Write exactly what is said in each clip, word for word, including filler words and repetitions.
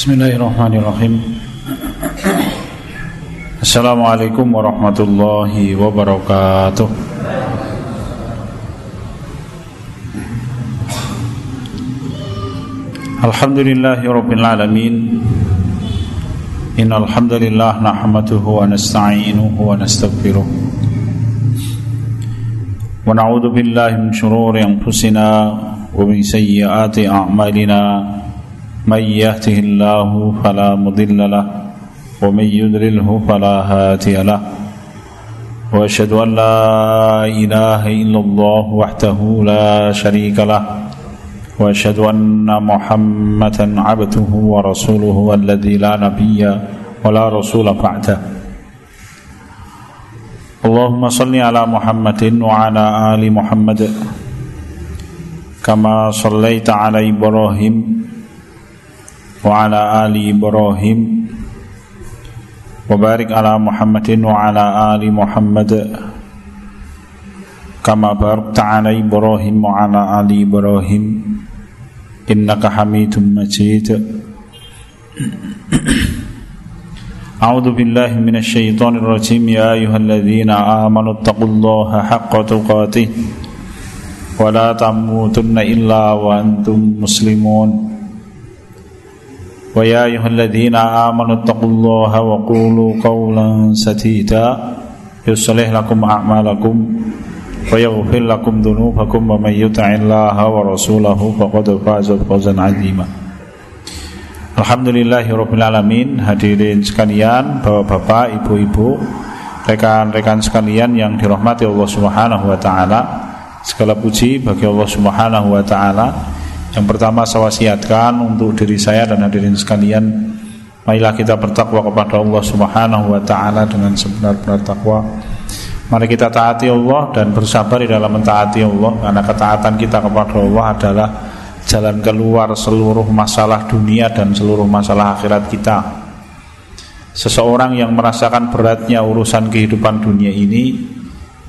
Bismillahirrahmanirrahim. Assalamualaikum warahmatullahi wabarakatuh. Alhamdulillahi Rabbil Alameen. Innal hamdalillah nahmaduhu wa nasta'inuhu wa nastaghfiruh. Wa na'udzu billahi min shururi anfusina wa min sayyiati a'malina. من يهده الله فلا مضل له ومن يضلله فلا هادي له وأشهد أن لا إله إلا الله وحده لا شريك له وأشهد أن محمدا عبده ورسوله الذي لا نبي ولا رسول بعده اللهم صل على محمد وعلى آل محمد كما صليت على إبراهيم وعلى آل إبراهيم وبارك على محمد وعلى آل محمد كما باركت على إبراهيم وعلى آل إبراهيم إنك حميد مجيد. أعوذ بالله من الشيطان الرجيم. يا أيها الذين آمنوا اتقوا الله حق تقاته ولا تموتن إلا وأنتم مسلمون. ويا أيها الذين آمنوا اتقوا الله وقولوا قولا سديدا يصلح لكم أعمالكم ويغفر لكم ذنوبكم ومن يطع الله ورسوله فقد فاز فوزا عظيما. Alhamdulillahi Rabbil Alamin. Hadirin sekalian, bapak-bapak, ibu-ibu, rekan-rekan sekalian yang dirahmati Allah Subhanahu wa taala, segala puji bagi Allah Subhanahu wa taala. Yang pertama saya wasiatkan untuk diri saya dan hadirin sekalian, marilah kita bertakwa kepada Allah Subhanahu wa taala dengan sebenar-benar takwa. Mari kita taati Allah dan bersabar di dalam mentaati Allah, karena ketaatan kita kepada Allah adalah jalan keluar seluruh masalah dunia dan seluruh masalah akhirat kita. Seseorang yang merasakan beratnya urusan kehidupan dunia ini,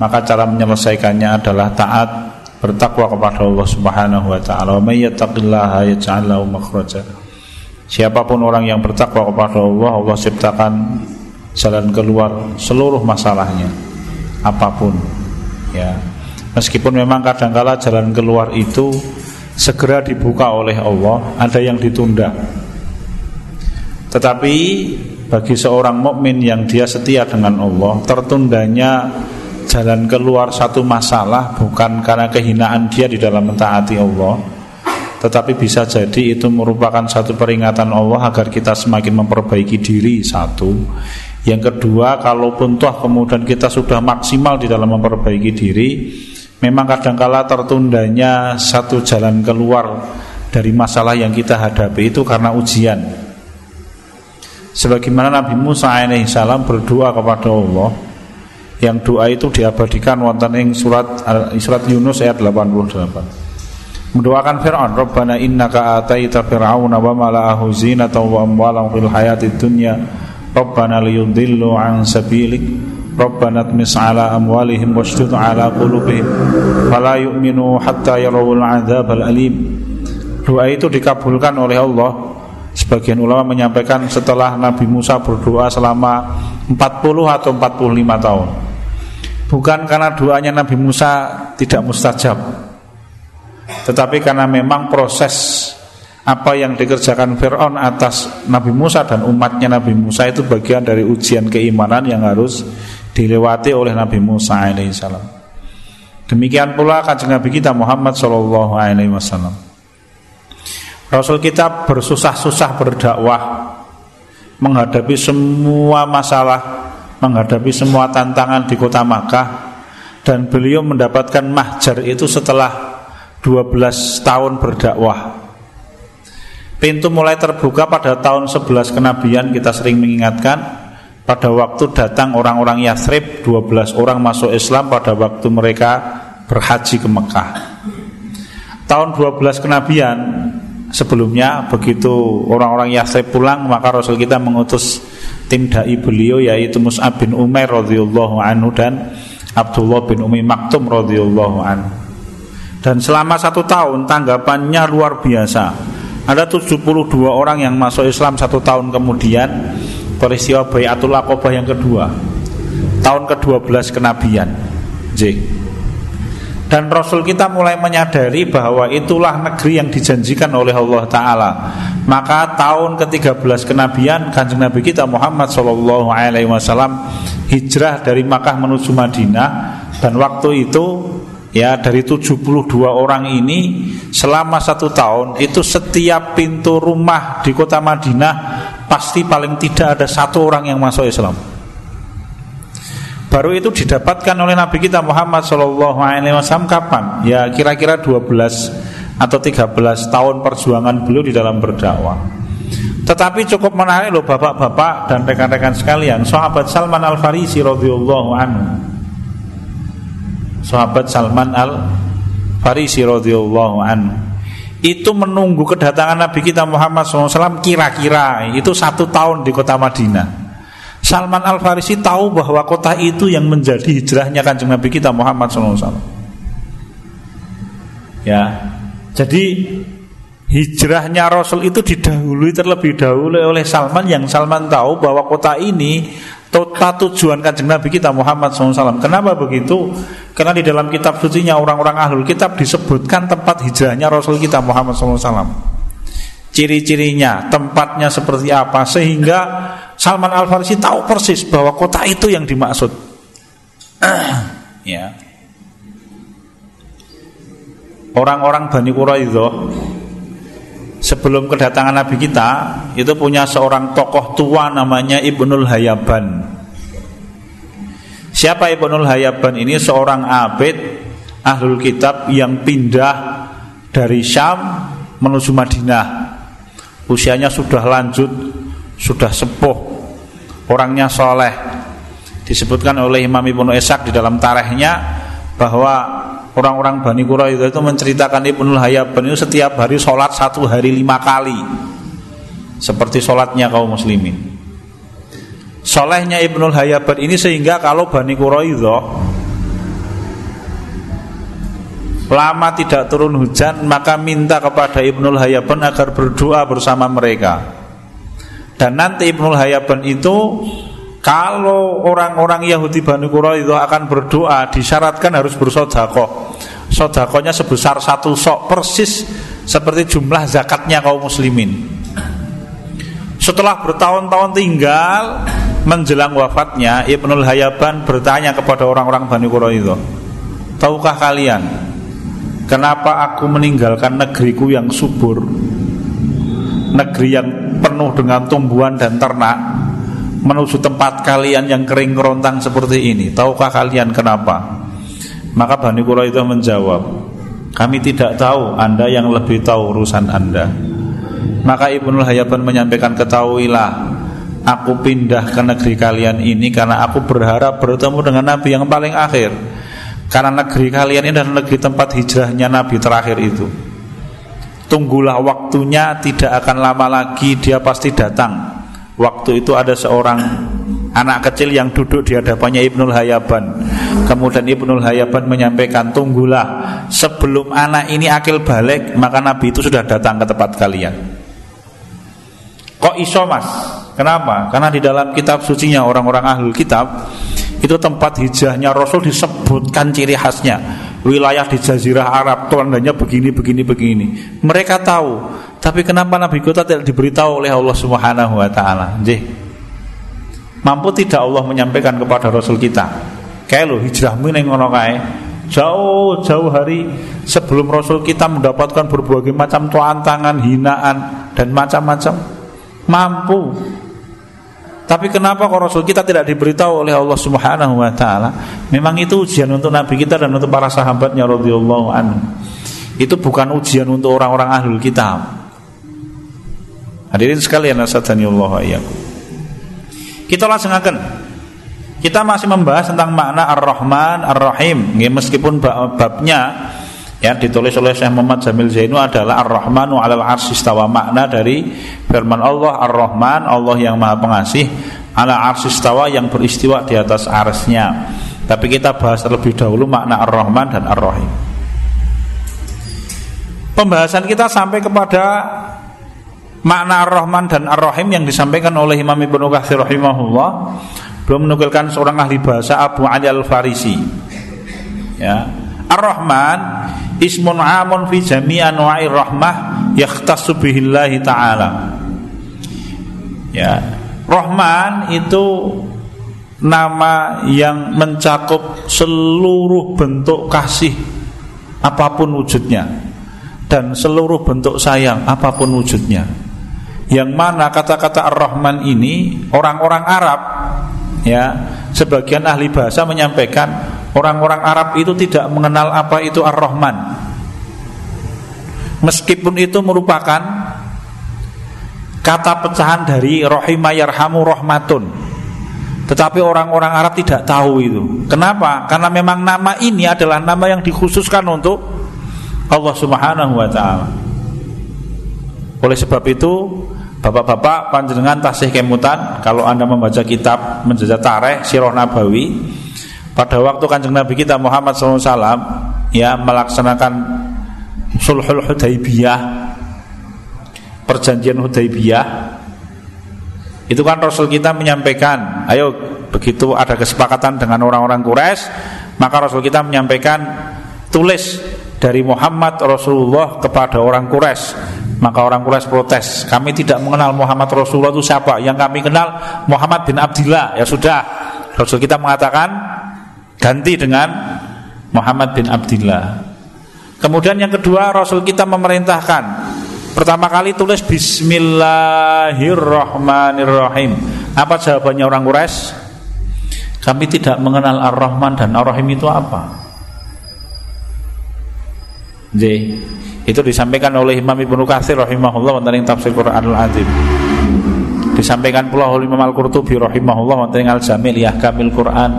maka cara menyelesaikannya adalah taat, bertakwa kepada Allah Subhanahu wa taala. May yattaqillaha yaj'al lahu makhraja. Siapapun orang yang bertakwa kepada Allah, Allah ciptakan jalan keluar seluruh masalahnya apapun, ya. Meskipun memang kadangkala jalan keluar itu segera dibuka oleh Allah, ada yang ditunda. Tetapi bagi seorang mukmin yang dia setia dengan Allah, tertundanya jalan keluar satu masalah bukan karena kehinaan dia di dalam mentaati Allah, tetapi bisa jadi itu merupakan satu peringatan Allah agar kita semakin memperbaiki diri, satu. Yang kedua, kalaupun toh kemudian kita sudah maksimal di dalam memperbaiki diri, memang kadangkala tertundanya satu jalan keluar dari masalah yang kita hadapi itu karena ujian. Sebagaimana Nabi Musa alaihissalam berdoa kepada Allah, yang doa itu diabadikan wonten ing surat surat Yunus ayat delapan puluh delapan. Mendoakan Firaun, Rabbana innaka ataita fir'auna wa mala'ahu zinatan wa amwalan fil hayatid dunya Rabbana liyudillu an sabilik Rabbana tmis ala amwalihim washdud ala qulubihim fala yu'minu hatta yarawul adzabal alim. Doa itu dikabulkan oleh Allah. Sebagian ulama menyampaikan setelah Nabi Musa berdoa selama empat puluh atau empat puluh lima tahun. Bukan karena doanya Nabi Musa tidak mustajab, tetapi karena memang proses apa yang dikerjakan Fir'aun atas Nabi Musa dan umatnya Nabi Musa itu bagian dari ujian keimanan yang harus dilewati oleh Nabi Musa alaihissalam. Demikian pula kanjeng Nabi kita Muhammad shallallahu alaihi wasallam. Rasul kita bersusah-susah berdakwah, menghadapi semua masalah, menghadapi semua tantangan di kota Makkah, dan beliau mendapatkan mahjar itu setelah dua belas tahun berdakwah. Pintu mulai terbuka pada tahun sebelas kenabian. Kita sering mengingatkan, pada waktu datang orang-orang Yatsrib, dua belas orang masuk Islam pada waktu mereka berhaji ke Makkah. Tahun dua belas kenabian sebelumnya, begitu orang-orang Yatsrib pulang, maka Rasul kita mengutus tim da'i beliau, yaitu Musab bin Umair radhiyallahu anhu dan Abdulloh bin Ummi Maktoom radhiyallahu anhu. Dan selama satu tahun tanggapannya luar biasa. Ada tujuh puluh dua orang yang masuk Islam satu tahun kemudian peristiwa Baiatul Aqabah yang kedua, tahun ke dua belas kenabian. J. Dan Rasul kita mulai menyadari bahwa itulah negeri yang dijanjikan oleh Allah Ta'ala. Maka tahun ke tiga belas kenabian Kanjeng Nabi kita Muhammad shallallahu alaihi wasallam hijrah dari Makkah menuju Madinah. Dan waktu itu ya dari tujuh puluh dua orang ini selama satu tahun itu setiap pintu rumah di kota Madinah pasti paling tidak ada satu orang yang masuk Islam. Baru itu didapatkan oleh Nabi kita Muhammad shallallahu alaihi wasallam kapan? Ya kira-kira dua belas atau tiga belas tahun perjuangan beliau di dalam berdakwah. Tetapi cukup menarik loh bapak-bapak dan rekan-rekan sekalian, sahabat Salman al Farisi radhiyallahu anhu. Sahabat Salman al Farisi radhiyallahu anhu itu menunggu kedatangan Nabi kita Muhammad shallallahu alaihi wasallam kira-kira itu satu tahun di kota Madinah. Salman al Farisi tahu bahwa kota itu yang menjadi hijrahnya Kanjeng Nabi kita Muhammad shallallahu alaihi wasallam. Ya, jadi hijrahnya Rasul itu didahului terlebih dahulu oleh Salman, yang Salman tahu bahwa kota ini kota tujuan Kanjeng Nabi kita Muhammad shallallahu alaihi wasallam. Kenapa begitu? Karena di dalam kitab sucinya orang-orang ahlul kitab disebutkan tempat hijrahnya Rasul kita Muhammad shallallahu alaihi wasallam. Ciri-cirinya, tempatnya seperti apa, sehingga Salman al-Farisi tahu persis bahwa kota itu yang dimaksud. Ya. Orang-orang Bani Quraizhah sebelum kedatangan Nabi kita itu punya seorang tokoh tua namanya Ibnul Hayyaban. Siapa Ibnul Hayyaban ini? Seorang abid ahlul kitab yang pindah dari Syam menuju Madinah. Usianya sudah lanjut, sudah sepuh, orangnya soleh. Disebutkan oleh Imam Ibn Qasir di dalam tarikhnya bahwa orang-orang Bani Quraizhah itu menceritakan Ibnul Hayyaban itu setiap hari sholat satu hari lima kali, seperti sholatnya kaum muslimin. Solehnya Ibnul Hayyaban ini sehingga kalau Bani Quraizhah lama tidak turun hujan, maka minta kepada Ibnul Hayyaban agar berdoa bersama mereka. Dan nanti Ibnul Hayyaban itu kalau orang-orang Yahudi Bani Quraizhah akan berdoa disyaratkan harus bersedekah. Sedekahnya sebesar satu sok, persis seperti jumlah zakatnya kaum muslimin. Setelah bertahun-tahun tinggal, menjelang wafatnya Ibnul Hayyaban bertanya kepada orang-orang Bani Quraizhah, tahukah kalian kenapa aku meninggalkan negeriku yang subur, negeri yang penuh dengan tumbuhan dan ternak, menuju tempat kalian yang kering kerontang seperti ini? Tahukah kalian kenapa? Maka Bani Quraizhah menjawab, kami tidak tahu, Anda yang lebih tahu urusan Anda. Maka Ibnul Hayyaban menyampaikan, ketahuilah aku pindah ke negeri kalian ini karena aku berharap bertemu dengan Nabi yang paling akhir. Karena negeri kalian ini adalah negeri tempat hijrahnya Nabi terakhir itu. Tunggulah waktunya, tidak akan lama lagi dia pasti datang. Waktu itu ada seorang anak kecil yang duduk di hadapannya Ibnul Hayyaban. Kemudian Ibnul Hayyaban menyampaikan, tunggulah sebelum anak ini akil balik, maka Nabi itu sudah datang ke tempat kalian. Kok iso mas? Kenapa? Karena di dalam kitab sucinya orang-orang ahlul kitab itu tempat hijrahnya Rasul disebutkan ciri khasnya. Wilayah di Jazirah Arab tandanya begini, begini, begini. Mereka tahu, tapi kenapa Nabi kita tidak diberitahu oleh Allah Subhanahu wa Ta'ala? Nggih. Mampu tidak Allah menyampaikan kepada Rasul kita, kae lho hijrahmu ning ngono kae. Jauh-jauh hari sebelum Rasul kita mendapatkan berbagai macam tantangan, hinaan dan macam-macam. Mampu. Tapi kenapa kok Rasul kita tidak diberitahu oleh Allah Subhanahu wa Ta'ala? Memang itu ujian untuk Nabi kita dan untuk para sahabatnya radhiyallahu anhu. Itu bukan ujian untuk orang-orang ahlul kitab. Hadirin sekalian, nasadhanillahu wa iyyakum. Kita laksanakan. Kita masih membahas tentang makna Ar-Rahman Ar-Rahim. Ya, meskipun babnya ya ditulis oleh Syekh Muhammad Jamil Zainu adalah Ar-Rahmanu 'alal 'arsy istawa, makna dari firman Allah Ar-Rahman, Allah yang Maha Pengasih, 'alal 'arsy istawa, yang beristiwa di atas arsy-Nya. Tapi kita bahas terlebih dahulu makna Ar-Rahman dan Ar-Rahim. Pembahasan kita sampai kepada makna Ar-Rahman dan Ar-Rahim yang disampaikan oleh Imam Ibn Qasir rahimahullah. Belum menukilkan seorang ahli bahasa Abu Ali Al-Farisi. Ya. Ar-Rahman ismun 'amun fi jami' anwa'ir rahmah yakhtassu bihillahi ta'ala. Ya. Rahman itu nama yang mencakup seluruh bentuk kasih apapun wujudnya dan seluruh bentuk sayang apapun wujudnya, yang mana kata-kata Ar-Rahman ini orang-orang Arab, ya, sebagian ahli bahasa menyampaikan orang-orang Arab itu tidak mengenal apa itu Ar-Rahman, meskipun itu merupakan kata pecahan dari Rahima yarhamu rahmatun. Tetapi orang-orang Arab tidak tahu itu. Kenapa? Karena memang nama ini adalah nama yang dikhususkan untuk Allah Subhanahu wa ta'ala. Oleh sebab itu, bapak-bapak panjenengan tasih kemutan kalau Anda membaca kitab menjejak tarikh Sirah Nabawi, pada waktu Kanjeng Nabi kita Muhammad sallallahu alaihi wasallam ya melaksanakan Sulhul Hudaibiyah, perjanjian Hudaibiyah, itu kan Rasul kita menyampaikan, ayo begitu ada kesepakatan dengan orang-orang Quraisy, maka Rasul kita menyampaikan tulis dari Muhammad Rasulullah kepada orang Quraisy. Maka orang Quraisy protes, kami tidak mengenal Muhammad Rasulullah itu siapa, yang kami kenal Muhammad bin Abdillah. Ya sudah, Rasul kita mengatakan ganti dengan Muhammad bin Abdillah. Kemudian yang kedua, Rasul kita memerintahkan pertama kali tulis Bismillahirrahmanirrahim. Apa jawabannya orang Quraisy? Kami tidak mengenal Ar-Rahman dan Ar-Rahim itu apa. Jadi, itu disampaikan oleh Imam Ibn Qasir rahimahullah wonten ing tafsir Qur'anul Azim. Disampaikan pula oleh Imam Al-Qurtubi rahimahullah wonten ing Al-Jamil Yahkamil Qur'an.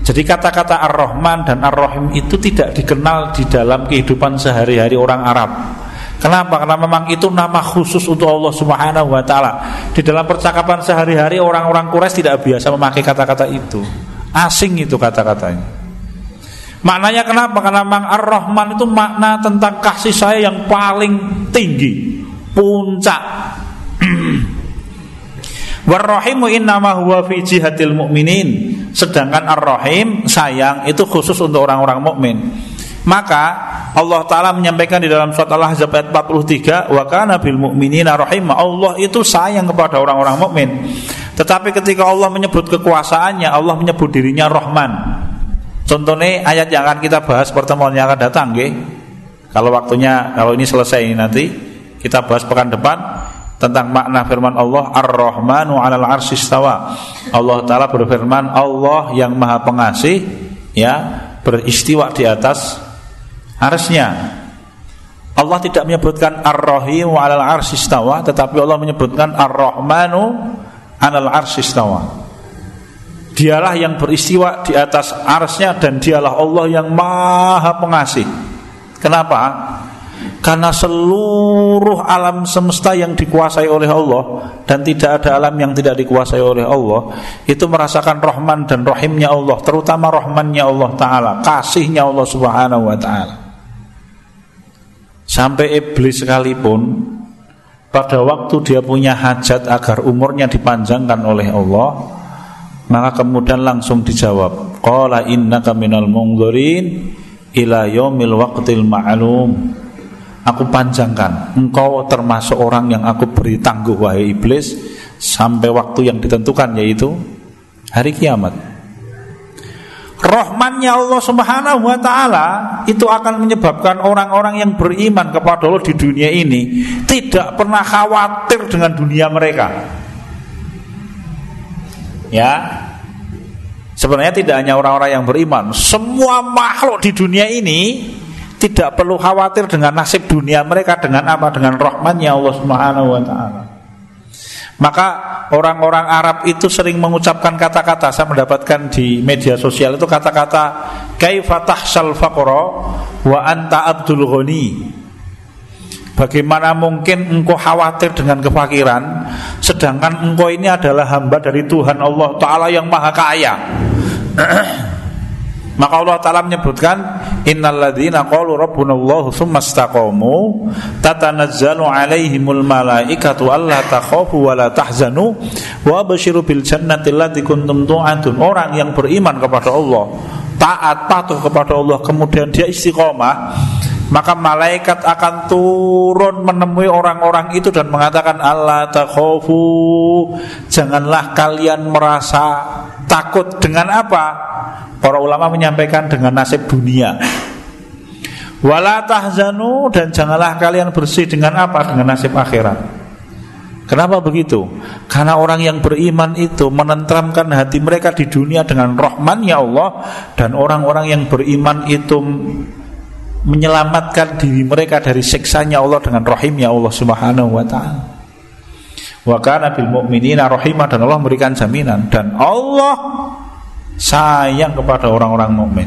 Jadi kata-kata Ar-Rahman dan Ar-Rahim itu tidak dikenal di dalam kehidupan sehari-hari orang Arab. Kenapa? Karena memang itu nama khusus untuk Allah Subhanahu wa ta'ala. Di dalam percakapan sehari-hari orang-orang Quraisy tidak biasa memakai kata-kata itu. Asing itu kata-katanya. Maknanya kenapa? Karena memang Ar-Rahman itu makna tentang kasih sayang yang paling tinggi, puncak. Warrahimu innama huwa fi jihatil mu'minin. Sedangkan Ar-Rahim, sayang, itu khusus untuk orang-orang mukmin. Maka Allah Ta'ala menyampaikan di dalam surat Al-Ahzab ayat empat puluh tiga, wa kana bil mu'minina rahimah. Allah itu sayang kepada orang-orang mukmin. Tetapi ketika Allah menyebut kekuasaannya, Allah menyebut dirinya Rahman. Contohnya ayat yang akan kita bahas pertemuan yang akan datang, okay? Kalau waktunya, kalau ini selesai ini nanti kita bahas pekan depan tentang makna firman Allah Ar-Rahmanu 'alal 'arsy istawa. Allah Ta'ala berfirman, Allah yang Maha Pengasih, ya, beristiwa di atas arsy-Nya. Allah tidak menyebutkan Ar-Rahim 'alal 'arsy istawa, tetapi Allah menyebutkan Ar-Rahmanu 'alal 'arsy istawa. Dialah yang beristiwa di atas arsy-Nya dan dialah Allah yang Maha Pengasih. Kenapa? Karena seluruh alam semesta yang dikuasai oleh Allah dan tidak ada alam yang tidak dikuasai oleh Allah itu merasakan Rahman dan Rahimnya Allah, terutama Rahmannya Allah Ta'ala, kasihnya Allah Subhanahu wa Ta'ala. Sampai iblis sekalipun pada waktu dia punya hajat agar umurnya dipanjangkan oleh Allah, maka kemudian langsung dijawab, qala innaka minal mungdhirin ila yaumil waqtil ma'lum. Aku panjangkan, engkau termasuk orang yang aku beri tangguh wahai iblis sampai waktu yang ditentukan, yaitu hari kiamat. Rahmannya Allah Subhanahu wa ta'ala itu akan menyebabkan orang-orang yang beriman kepada Allah di dunia ini tidak pernah khawatir dengan dunia mereka. Ya, sebenarnya tidak hanya orang-orang yang beriman, semua makhluk di dunia ini tidak perlu khawatir dengan nasib dunia mereka. Dengan apa? Dengan rahmatnya Allah Subhanahu wa ta'ala. Maka orang-orang Arab itu sering mengucapkan kata-kata, saya mendapatkan di media sosial itu kata-kata kaifa tahsal faqra wa anta abdul ghani. Bagaimana mungkin engkau khawatir dengan kefakiran, sedangkan engkau ini adalah hamba dari Tuhan Allah Ta'ala yang maha kaya. Maka Allah Ta'ala menyebutkan innalladzina qalu rabbunallahu tsumastaqamu tatanazzalu alaihimul malaikatu alla takhafu wa la tahzanu wa basyiru bil jannati allati kuntum tu'adun. Orang yang beriman kepada Allah, taat patuh kepada Allah, kemudian dia istiqomah, maka malaikat akan turun menemui orang-orang itu dan mengatakan Allah takhofu, janganlah kalian merasa takut. Dengan apa? Para ulama menyampaikan dengan nasib dunia. Wala tahzanu, dan janganlah kalian bersedih dengan apa? Dengan nasib akhirat. Kenapa begitu? Karena orang yang beriman itu menentramkan hati mereka di dunia dengan rahmannya Allah, dan orang-orang yang beriman itu menyelamatkan diri mereka dari siksanya Allah dengan rahimnya Allah Subhanahu wa ta'ala. Wa kana bil mu'minina rahimah, dan Allah memberikan jaminan, dan Allah sayang kepada orang-orang mukmin.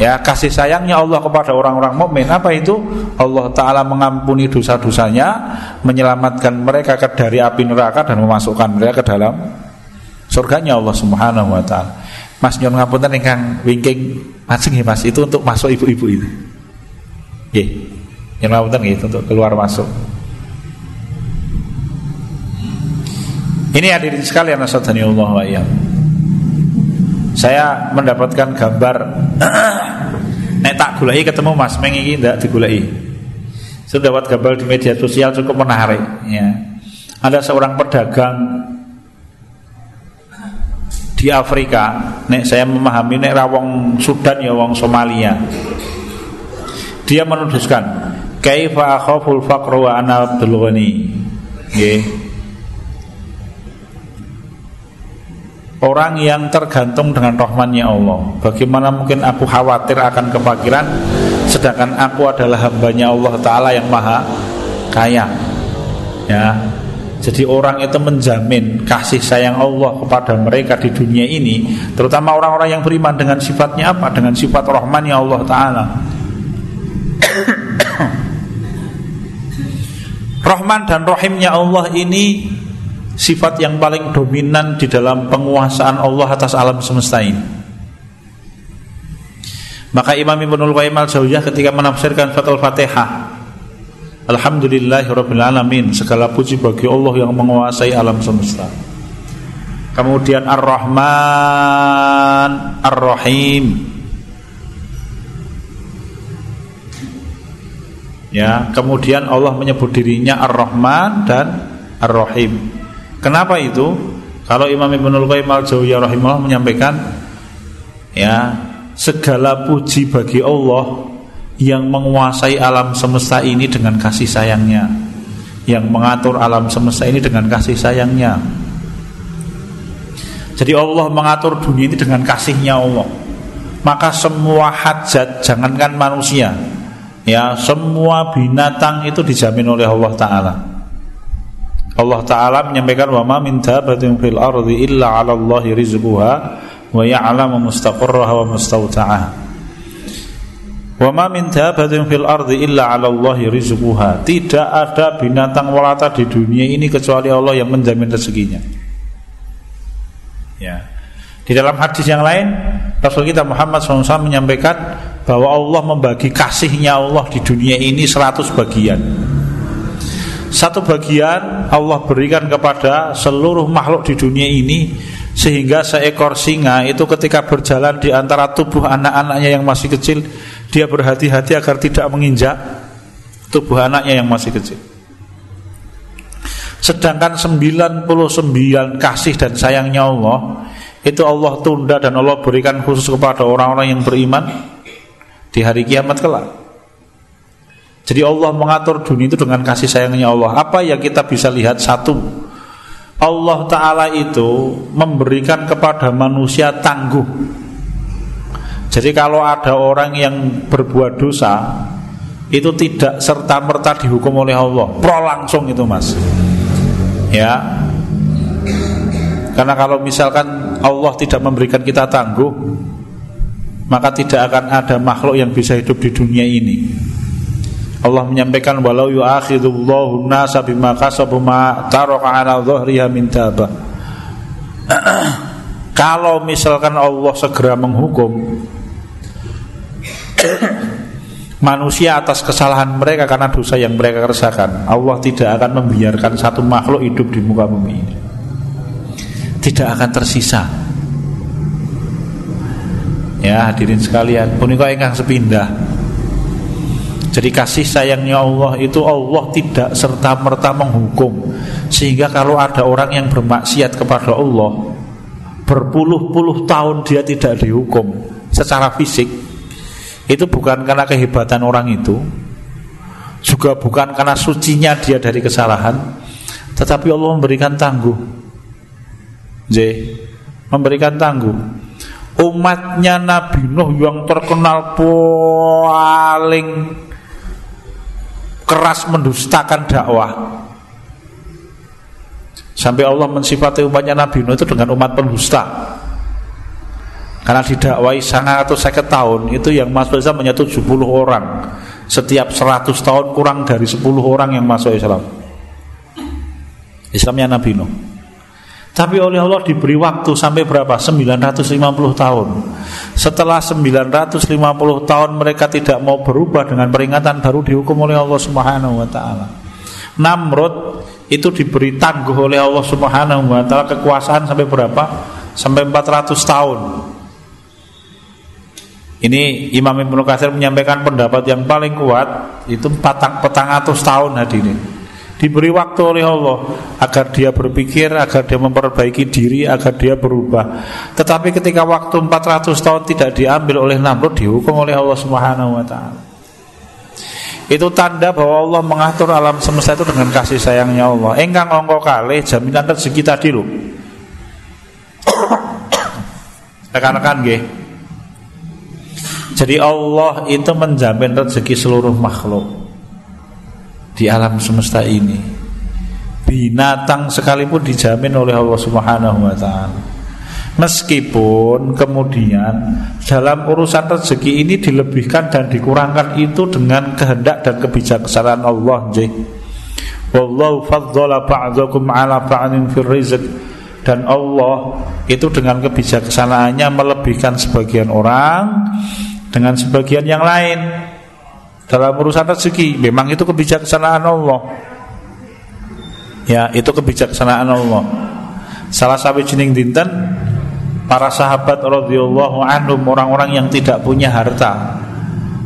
Ya, kasih sayangnya Allah kepada orang-orang mukmin apa itu? Allah Ta'ala mengampuni dosa-dosanya, menyelamatkan mereka dari api neraka, dan memasukkan mereka ke dalam surganya Allah Subhanahu wa ta'ala. Mas nyon ngapunten ingkang wingking masing Mas, itu untuk masuk ibu-ibu itu. Nggih. Nyon ngapunten nggih untuk keluar masuk. Ini hadirin sekalian nasadhanillah wa iyyakum. Saya mendapatkan gambar nek tak goleki ketemu Mas Meng iki ndak digoleki. Sudah dapat gambar di media sosial cukup menarik ya. Ada seorang pedagang di Afrika, nek saya memahami nek rawong Sudan ya wong Somalia. Dia menuliskan, "Kaifa akhaful faqra wa ana Abdul Ghani." Nggih. Orang yang tergantung dengan rahmannya Allah, bagaimana mungkin aku khawatir akan kefakiran, sedangkan aku adalah hambanya Allah Ta'ala yang maha kaya. Ya, jadi orang itu menjamin kasih sayang Allah kepada mereka di dunia ini, terutama orang-orang yang beriman, dengan sifatnya apa? Dengan sifat rahmannya Allah Ta'ala. Rahman dan rahimnya Allah ini sifat yang paling dominan di dalam penguasaan Allah atas alam semesta ini. Maka Imam Ibnul Qayyim al-Jawziyah ketika menafsirkan Fathul Fatihah, Alhamdulillahi Rabbil Alameen, segala puji bagi Allah yang menguasai alam semesta. Kemudian Ar-Rahman Ar-Rahim, ya, kemudian Allah menyebut dirinya Ar-Rahman dan Ar-Rahim. Kenapa itu? Kalau Imam Ibnul Qayyim al-Jawziyah rahimahullah menyampaikan, ya, segala puji bagi Allah yang menguasai alam semesta ini dengan kasih sayangnya, yang mengatur alam semesta ini dengan kasih sayangnya. Jadi Allah mengatur dunia ini dengan kasihnya Allah. Maka semua hajat, jangankan manusia, ya, semua binatang itu dijamin oleh Allah Ta'ala. Allah Ta'ala menyampaikan, wa ma min dabbatin fil ardi illa 'ala Allahi rizquha wa ya'lamu mustaqarraha wa mustauta'aha. Wa ma min dabbatin fil ardi illa 'ala Allahi rizquha. Tidak ada binatang melata di dunia ini kecuali Allah yang menjamin rezekinya. Ya. Di dalam hadis yang lain, Rasul kita Muhammad shallallahu alaihi wasallam menyampaikan bahwa Allah membagi kasihnya Allah di dunia ini seratus bagian. Satu bagian Allah berikan kepada seluruh makhluk di dunia ini, sehingga seekor singa itu ketika berjalan di antara tubuh anak-anaknya yang masih kecil, dia berhati-hati agar tidak menginjak tubuh anaknya yang masih kecil. Sedangkan sembilan puluh sembilan kasih dan sayangnya Allah itu Allah tunda dan Allah berikan khusus kepada orang-orang yang beriman di hari kiamat kelak. Jadi Allah mengatur dunia itu dengan kasih sayangnya Allah. Apa yang kita bisa lihat? Satu, Allah Ta'ala itu memberikan kepada manusia tangguh. Jadi kalau ada orang yang berbuat dosa, itu tidak serta-merta dihukum oleh Allah, pro langsung itu Mas. Ya, karena kalau misalkan Allah tidak memberikan kita tangguh, maka tidak akan ada makhluk yang bisa hidup di dunia ini. Allah menyampaikan, walau yu'akhidullahu nasa bima kasabu ma taraka ala dhahriha min daba. Kalau misalkan Allah segera menghukum manusia atas kesalahan mereka karena dosa yang mereka kerjakan, Allah tidak akan membiarkan satu makhluk hidup di muka bumi ini. Tidak akan tersisa. Ya hadirin sekalian, punika ingkang sepindah. Jadi kasih sayangnya Allah itu, Allah tidak serta-merta menghukum, sehingga kalau ada orang yang bermaksiat kepada Allah berpuluh-puluh tahun dia tidak dihukum secara fisik, itu bukan karena kehebatan orang itu, juga bukan karena sucinya dia dari kesalahan, tetapi Allah memberikan tangguh. Jadi, memberikan tangguh. Umatnya Nabi Nuh yang terkenal paling keras mendustakan dakwah, sampai Allah mensifati umatnya Nabi Nuh itu dengan umat pendusta, karena didakwai sangat atau seket tahun itu yang masuk Islam hanya tujuh puluh orang, setiap seratus tahun kurang dari sepuluh orang yang masuk Islam. Islamnya Nabi Nuh, tapi oleh Allah diberi waktu sampai berapa? sembilan ratus lima puluh tahun. Setelah sembilan ratus lima puluh tahun mereka tidak mau berubah dengan peringatan, baru dihukum oleh Allah Subhanahu wa taala. Namrud itu diberi tangguh oleh Allah Subhanahu wa taala kekuasaan sampai berapa? Sampai empat ratus tahun. Ini Imam Ibn Qasir menyampaikan pendapat yang paling kuat itu petang petang ratus tahun hadirin. Diberi waktu oleh Allah agar dia berpikir, agar dia memperbaiki diri, agar dia berubah. Tetapi ketika waktu empat ratus tahun tidak diambil oleh Namrud, dihukum oleh Allah Subhanahu wa taala. Itu tanda bahwa Allah mengatur alam semesta itu dengan kasih sayangnya Allah. Engkang angka kalih jaminan rezeki tadi lho. Rekan-rekan nggih. Jadi Allah itu menjamin rezeki seluruh makhluk di alam semesta ini. Binatang sekalipun dijamin oleh Allah Subhanahu wa taala. Meskipun kemudian dalam urusan rezeki ini dilebihkan dan dikurangkan itu dengan kehendak dan kebijaksanaan Allah. Wallahu fadhala ba'dakum 'ala ba'din fil rizq, dan Allah itu dengan kebijaksanaannya melebihkan sebagian orang dengan sebagian yang lain dalam urusan rezeki. Memang itu kebijaksanaan Allah. Ya, itu kebijaksanaan Allah. Salah sawijining dinten para sahabat radhiyallahu anhum, orang-orang yang tidak punya harta,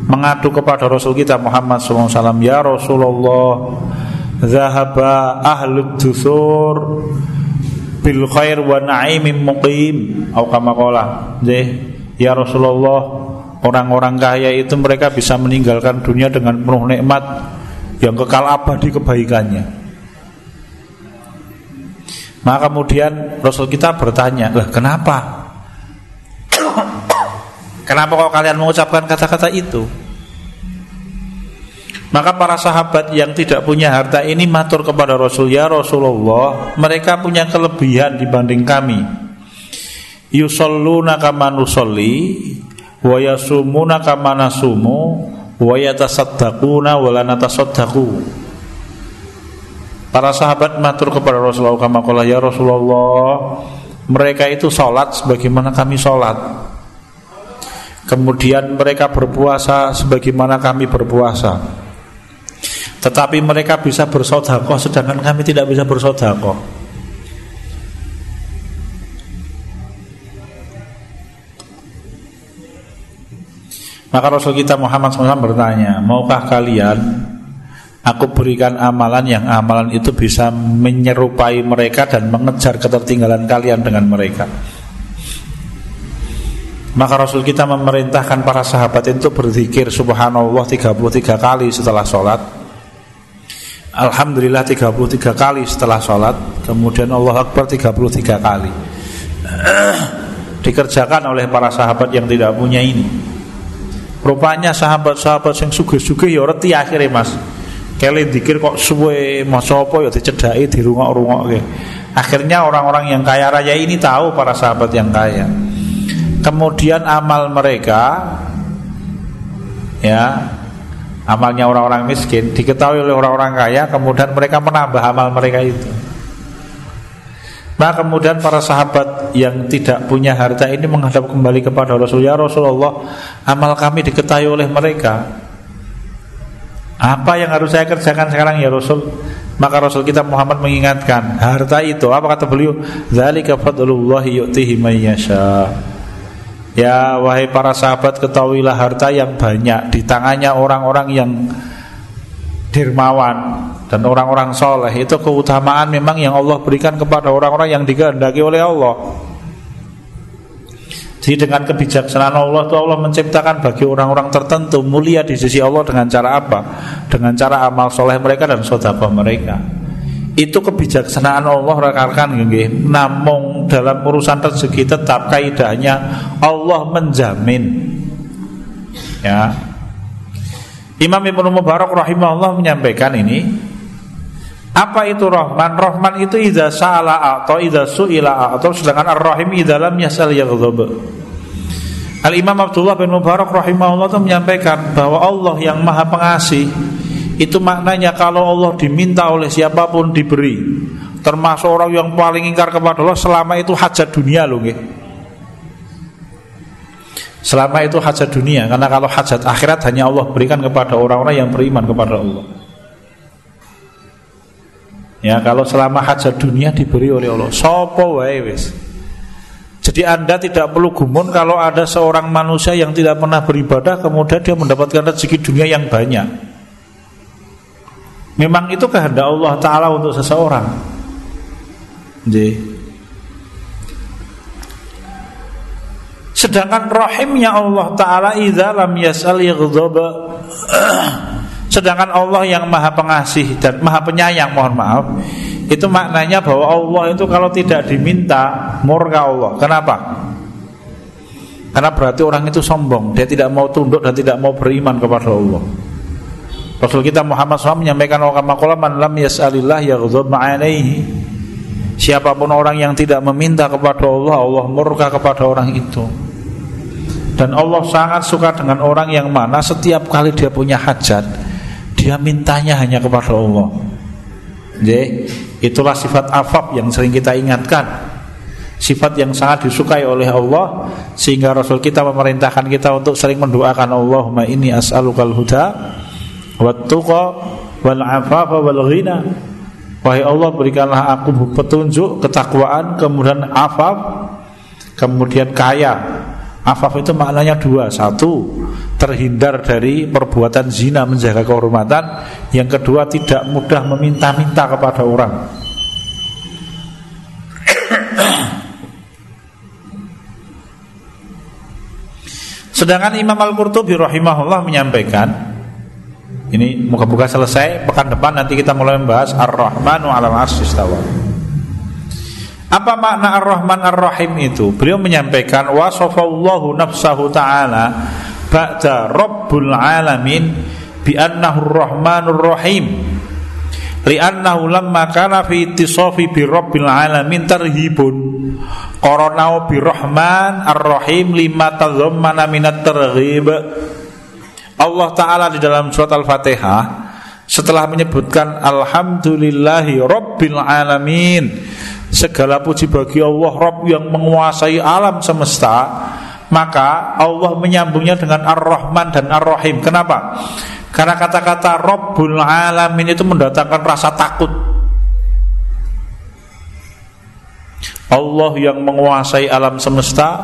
mengadu kepada Rasul kita Muhammad sallallahu alaihi wasallam, ya Rasulullah, zahaba ahlud dusur bil khair wa na'imin muqim, atau kama qala, ya Rasulullah, orang-orang kaya itu mereka bisa meninggalkan dunia dengan penuh nikmat yang kekal abadi kebaikannya. Maka kemudian Rasul kita bertanya, lah kenapa? Kenapa kok kalian mengucapkan kata-kata itu? Maka para sahabat yang tidak punya harta ini matur kepada Rasul, ya Rasulullah, mereka punya kelebihan dibanding kami. Yusalluna kama nusalli wa yasumuna kama nasumu wa yatasaddaquna wa la natasaddaqu. Para sahabat matur kepada Rasulullah kama qala, ya Rasulullah, mereka itu sholat sebagaimana kami sholat, kemudian mereka berpuasa sebagaimana kami berpuasa, tetapi mereka bisa bersedekah sedangkan kami tidak bisa bersedekah. Maka Rasul kita Muhammad shallallahu alaihi wasallam bertanya, maukah kalian aku berikan amalan yang amalan itu bisa menyerupai mereka dan mengejar ketertinggalan kalian dengan mereka? Maka Rasul kita memerintahkan para sahabat itu berzikir subhanallah tiga puluh tiga kali setelah sholat, alhamdulillah tiga puluh tiga kali setelah sholat, kemudian Allah Akbar tiga puluh tiga kali. Dikerjakan oleh para sahabat yang tidak punya ini. Rupanya sahabat-sahabat yang sugih-sugih ya reti akhirnya mas, kalian dikir kok suwe masopo ya dicedhaki dirungok-rungokke. Akhirnya orang-orang yang kaya raya ini tahu para sahabat yang kaya. Kemudian amal mereka, ya, amalnya orang-orang miskin diketahui oleh orang-orang kaya, kemudian mereka menambah amal mereka itu. Nah, kemudian para sahabat yang tidak punya harta ini menghadap kembali kepada Rasul, ya Rasulullah, amal kami diketahui oleh mereka, apa yang harus saya kerjakan sekarang ya Rasul? Maka Rasul kita Muhammad mengingatkan, harta itu, apa kata beliau? Dzalika fadlullahi yu'tihi may yasha. Ya wahai para sahabat, ketahuilah harta yang banyak di tangannya orang-orang yang dermawan dan orang-orang soleh, itu keutamaan memang yang Allah berikan kepada orang-orang yang dikehendaki oleh Allah. Jadi dengan kebijaksanaan Allah itu, Allah menciptakan bagi orang-orang tertentu mulia di sisi Allah dengan cara apa? Dengan cara amal soleh mereka dan sedekah mereka. Itu kebijaksanaan Allah rekan-rekan nggih. Namun dalam urusan rezeki tetap kaidahnya Allah menjamin. Ya. Imam Ibn Mubarak rahimahullah menyampaikan ini. Apa itu Rahman? Rahman itu idza sa'ala a'ta, idza su'ila a'ta, sedangkan Ar-Rahim idza lam yas'al yaghdhab. Al-Imam Abdullah bin Mubarak rahimahullah itu menyampaikan bahwa Allah yang Maha Pengasih itu maknanya kalau Allah diminta oleh siapapun diberi. Termasuk orang yang paling ingkar kepada Allah selama itu hajat dunia loh nggih. Selama itu hajat dunia, karena kalau hajat akhirat hanya Allah berikan kepada orang-orang yang beriman kepada Allah. Ya, kalau selama hajat dunia diberi oleh Allah, sapa wae wis. Jadi Anda tidak perlu gumun kalau ada seorang manusia yang tidak pernah beribadah kemudian dia mendapatkan rezeki dunia yang banyak. Memang itu kehendak Allah Ta'ala untuk seseorang. Nggih. Sedangkan rahimnya Allah Ta'ala idza lam yas'al yaghdhab. Sedangkan Allah yang Maha Pengasih dan Maha Penyayang, mohon maaf, itu maknanya bahwa Allah itu kalau tidak diminta murka Allah. Kenapa? Karena berarti orang itu sombong, dia tidak mau tunduk dan tidak mau beriman kepada Allah. Rasul kita Muhammad shallallahu alaihi wasallam menyampaikan maqalah man lam yas'alillah yaghdhab alaihi. Siapapun orang yang tidak meminta kepada Allah, Allah murka kepada orang itu. Dan Allah sangat suka dengan orang yang mana setiap kali dia punya hajat dia mintanya hanya kepada Allah. Jadi, itulah sifat afaf yang sering kita ingatkan, sifat yang sangat disukai oleh Allah, sehingga Rasul kita memerintahkan kita untuk sering mendoakan Allahumma inni as'alukal huda wat tuqa wal afafa wal ghina. Wahai Allah, berikanlah aku petunjuk, ketakwaan, kemudian afaf, kemudian kaya. Afaf itu maknanya dua. Satu, terhindar dari perbuatan zina, menjaga kehormatan. Yang kedua, tidak mudah meminta-minta kepada orang. Sedangkan Imam Al-Qurtubi rahimahullah menyampaikan, ini moga-moga selesai pekan depan, nanti kita mulai membahas Ar-Rahmanu 'alal 'arsy istawa. Apa makna Ar-Rahman Ar-Rahim itu? Beliau menyampaikan wasafallahu nafsahu ta'ala ba'da Rabbil Alamin bi'annahu Ar-Rahmanur Rahim li'annahu lamma kana fi ittisafi bi Rabbil Alamin tarhibun qaranau bi Rahman Ar-Rahim lima tazammana minat targhib. Allah Ta'ala di dalam surat Al-Fatihah setelah menyebutkan Alhamdulillahi Rabbil Alamin, segala puji bagi Allah Rabb yang menguasai alam semesta, maka Allah menyambungnya dengan Ar-Rahman dan Ar-Rahim. Kenapa? Karena kata-kata Rabbul Alamin itu mendatangkan rasa takut. Allah yang menguasai alam semesta,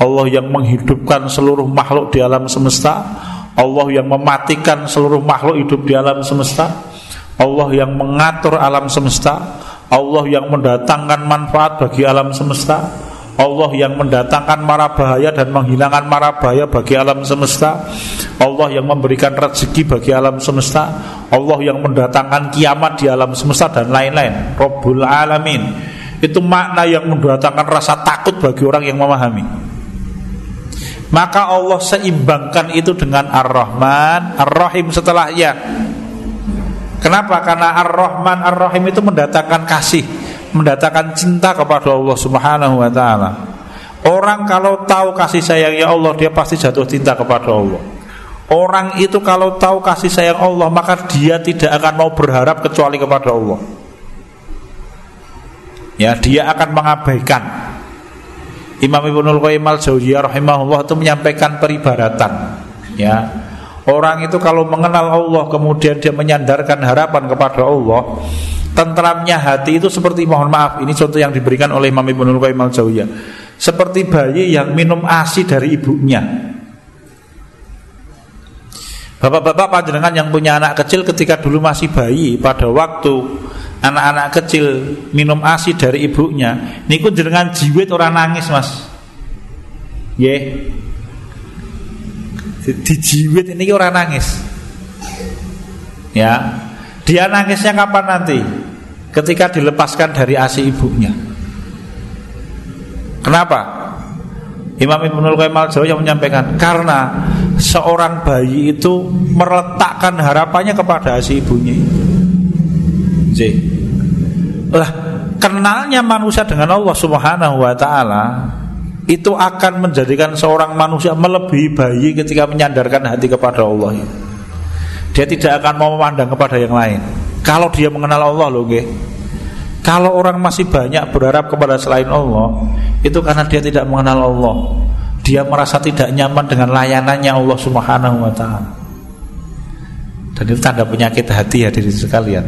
Allah yang menghidupkan seluruh makhluk di alam semesta, Allah yang mematikan seluruh makhluk hidup di alam semesta, Allah yang mengatur alam semesta, Allah yang mendatangkan manfaat bagi alam semesta, Allah yang mendatangkan mara bahaya dan menghilangkan mara bahaya bagi alam semesta, Allah yang memberikan rezeki bagi alam semesta, Allah yang mendatangkan kiamat di alam semesta, dan lain-lain. Rabbul Alamin itu makna yang mendatangkan rasa takut bagi orang yang memahami. Maka Allah seimbangkan itu dengan Ar-Rahman Ar-Rahim setelahnya. Kenapa? Karena Ar-Rahman Ar-Rahim itu mendatangkan kasih, mendatangkan cinta kepada Allah Subhanahu wa Ta'ala. Orang kalau tahu kasih sayangnya Allah, dia pasti jatuh cinta kepada Allah. Orang itu kalau tahu kasih sayang Allah, maka dia tidak akan mau berharap kecuali kepada Allah. ya, dia akan mengabaikan. Imam Ibnul Qayyim al-Jawziyah rahimahullah itu menyampaikan peribaratan, ya, orang itu kalau mengenal Allah kemudian dia menyandarkan harapan kepada Allah, tenteramnya hati itu seperti, mohon maaf, ini contoh yang diberikan oleh Imam Ibnul Qayyim al-Jawziyah, seperti bayi yang minum ASI dari ibunya. Bapak-bapak panjenengan yang punya anak kecil, ketika dulu masih bayi, pada waktu anak-anak kecil minum ASI dari ibunya, niku jenengan jiwit orang nangis, Mas. Nggih. Yeah. Dijiwit ini orang nangis, ya. Dia nangisnya kapan nanti? Ketika dilepaskan dari ASI ibunya. Kenapa? Imam Ibnul Qayyim al-Jawziyah menyampaikan, karena seorang bayi itu meletakkan harapannya kepada ASI ibunya. Jadi, lah kenalnya manusia dengan Allah Subhanahu wa Ta'ala itu akan menjadikan seorang manusia melebihi bayi ketika menyandarkan hati kepada Allah. Dia tidak akan mau memandang kepada yang lain kalau dia mengenal Allah loh, okay? Kalau orang masih banyak berharap kepada selain Allah, itu karena dia tidak mengenal Allah. Dia merasa tidak nyaman dengan layanannya Allah Subhanahu wa Ta'ala. Dan itu tanda penyakit hati, hadirin sekalian.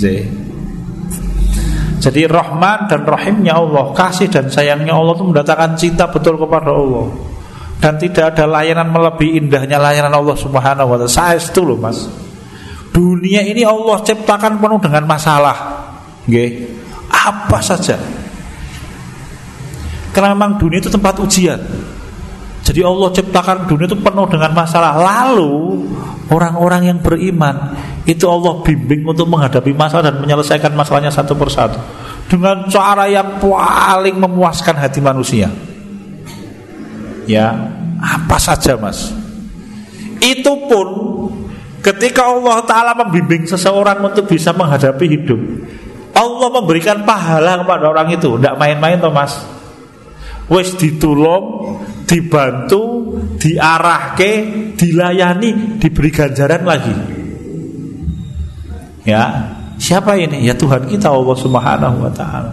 Jadi Jadi Rahman dan Rahimnya Allah, kasih dan sayangnya Allah itu mendatangkan cinta betul kepada Allah. Dan tidak ada layanan melebihi indahnya layanan Allah Subhanahu wa Ta'ala. Saestu loh, Mas. Dunia ini Allah ciptakan penuh dengan masalah, nggih. Apa saja. Karena memang dunia itu tempat ujian. Jadi Allah ciptakan dunia itu penuh dengan masalah. Lalu orang-orang yang beriman itu Allah bimbing untuk menghadapi masalah dan menyelesaikan masalahnya satu persatu dengan cara yang paling memuaskan hati manusia. Ya, apa saja, Mas. Itu pun ketika Allah Ta'ala membimbing seseorang untuk bisa menghadapi hidup, Allah memberikan pahala kepada orang itu. Tidak main-main toh, Mas. Wis ditulung, dibantu, diarahke, dilayani, diberi ganjaran lagi. Ya, siapa ini? Ya Tuhan kita Allah Subhanahu wa Ta'ala.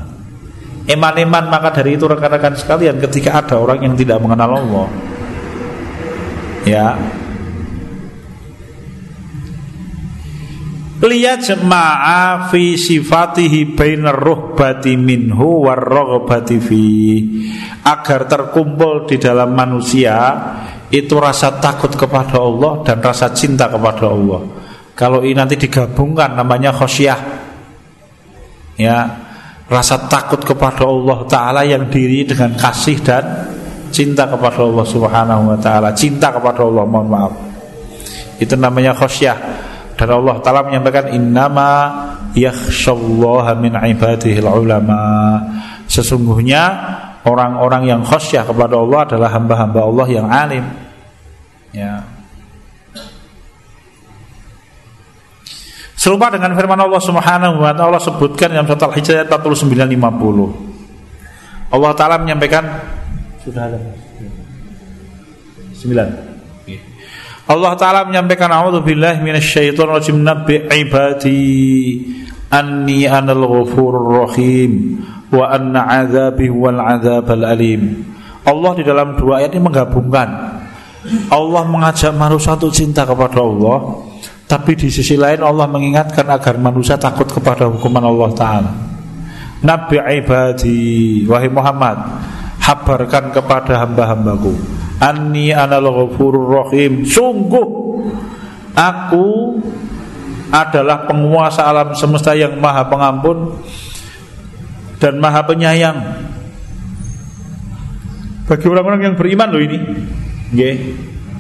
Eman-eman, maka dari itu rekan-rekan sekalian, ketika ada orang yang tidak mengenal Allah, ya, liya jama'a fi sifatihi bainar ruhbati minhu warroghbati fi, agar terkumpul di dalam manusia itu rasa takut kepada Allah dan rasa cinta kepada Allah. Kalau ini nanti digabungkan namanya khosyah, ya, rasa takut kepada Allah Ta'ala yang diri dengan kasih dan cinta kepada Allah Subhanahu wa Ta'ala, cinta kepada Allah, mohon maaf, itu namanya khosyah. Dan Allah Ta'ala menyampaikan, innama yakhsyallaha min ibadihil ulama, sesungguhnya orang-orang yang khosyah kepada Allah adalah hamba-hamba Allah yang alim, ya. Serupa dengan firman Allah Subhanahu wa Ta'ala sebutkan dalam surat Al-Hijr ayat empat puluh sembilan lima puluh. Allah Ta'ala menyampaikan, sudah ada sembilan. Allah Ta'ala menyampaikan, a'udzubillahi minasyaitonirrajim, nabbi ibadi anni anal ghafurur rahim wa anna 'adzabi wal 'adzabal alim. Allah di dalam dua ayat ini menggabungkan, Allah mengajak manusia untuk cinta kepada Allah, tapi di sisi lain Allah mengingatkan agar manusia takut kepada hukuman Allah Ta'ala. Nabi ibadi, wahai Muhammad, habarkan kepada hamba-hambaku, anni anal ghafurur rahim, sungguh aku adalah penguasa alam semesta yang maha pengampun dan maha penyayang. Bagi orang-orang yang beriman loh ini, nggih,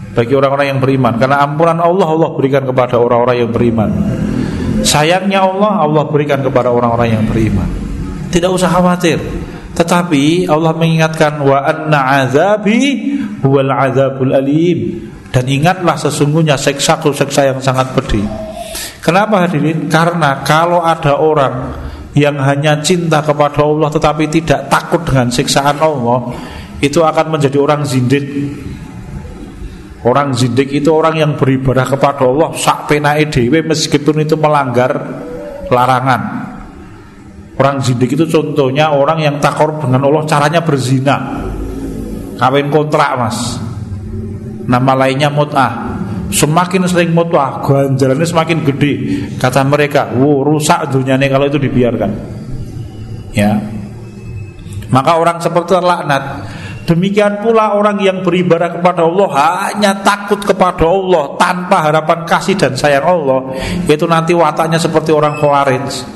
bagi orang-orang yang beriman, karena ampunan Allah Allah berikan kepada orang-orang yang beriman, sayangnya Allah Allah berikan kepada orang-orang yang beriman. Tidak usah khawatir. Tetapi Allah mengingatkan, wa anna 'adzabi huwal 'adzabul alim, dan ingatlah sesungguhnya siksaku siksa yang sangat pedih. Kenapa hadirin? Karena kalau ada orang yang hanya cinta kepada Allah tetapi tidak takut dengan siksaan Allah, itu akan menjadi orang zindik. Orang zindik itu orang yang beribadah kepada Allah sak penae dhewe meskipun itu melanggar larangan. Orang zindik itu contohnya orang yang takor dengan Allah, caranya berzina, kawin kontrak mas. Nama lainnya mut'ah. Semakin sering mut'ah, ganjarannya semakin gede. Kata mereka, wow, rusak dunia ini kalau itu dibiarkan. Ya, maka orang seperti terlaknat. Demikian pula orang yang beribadah kepada Allah hanya takut kepada Allah tanpa harapan kasih dan sayang Allah, yaitu nanti wataknya seperti orang Khawarij.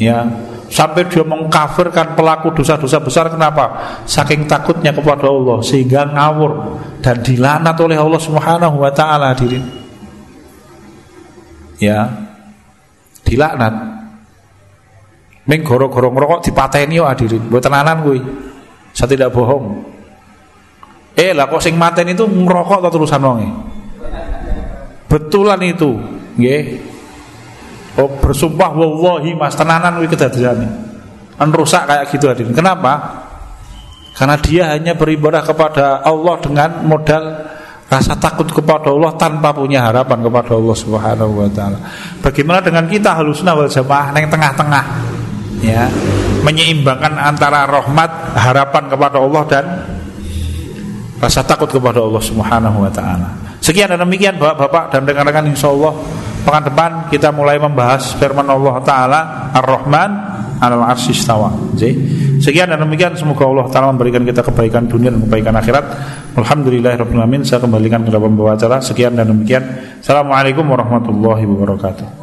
Ya, sampai dia mengkafirkan pelaku dosa-dosa besar. Kenapa? Saking takutnya kepada Allah sehingga ngawur dan dilaknat oleh Allah Subhanahu wa taala hadirin. Ya, dilaknat. Ming goro-goro ngrokok dipateni yo hadirin, mboten tenanan kuwi. Saya tidak bohong. Eh lah kok sing maten itu ngerokok atau tulisan wonge? Betulan itu, nggih. Oh bersumpah wallahi mas tenanan kuwi kedadiane. An rusak kayak gitu hadirin. Kenapa? Karena dia hanya beribadah kepada Allah dengan modal rasa takut kepada Allah tanpa punya harapan kepada Allah Subhanahu wa taala. Bagaimana dengan kita ahlus sunnah wal jamaah nang tengah-tengah? Ya, menyeimbangkan antara rahmat, harapan kepada Allah dan rasa takut kepada Allah Subhanahu wa ta'ala. Sekian dan demikian bapak-bapak dan rekan-rekan, insyaallah pekan depan kita mulai membahas firman Allah Ta'ala, Ar-Rahman Al-Arsy istawa. Sekian dan demikian, semoga Allah Ta'ala memberikan kita kebaikan dunia dan kebaikan akhirat. Alhamdulillahirabbil alamin. Saya kembalikan kepada pembawa acara. Sekian dan demikian. Assalamualaikum warahmatullahi wabarakatuh.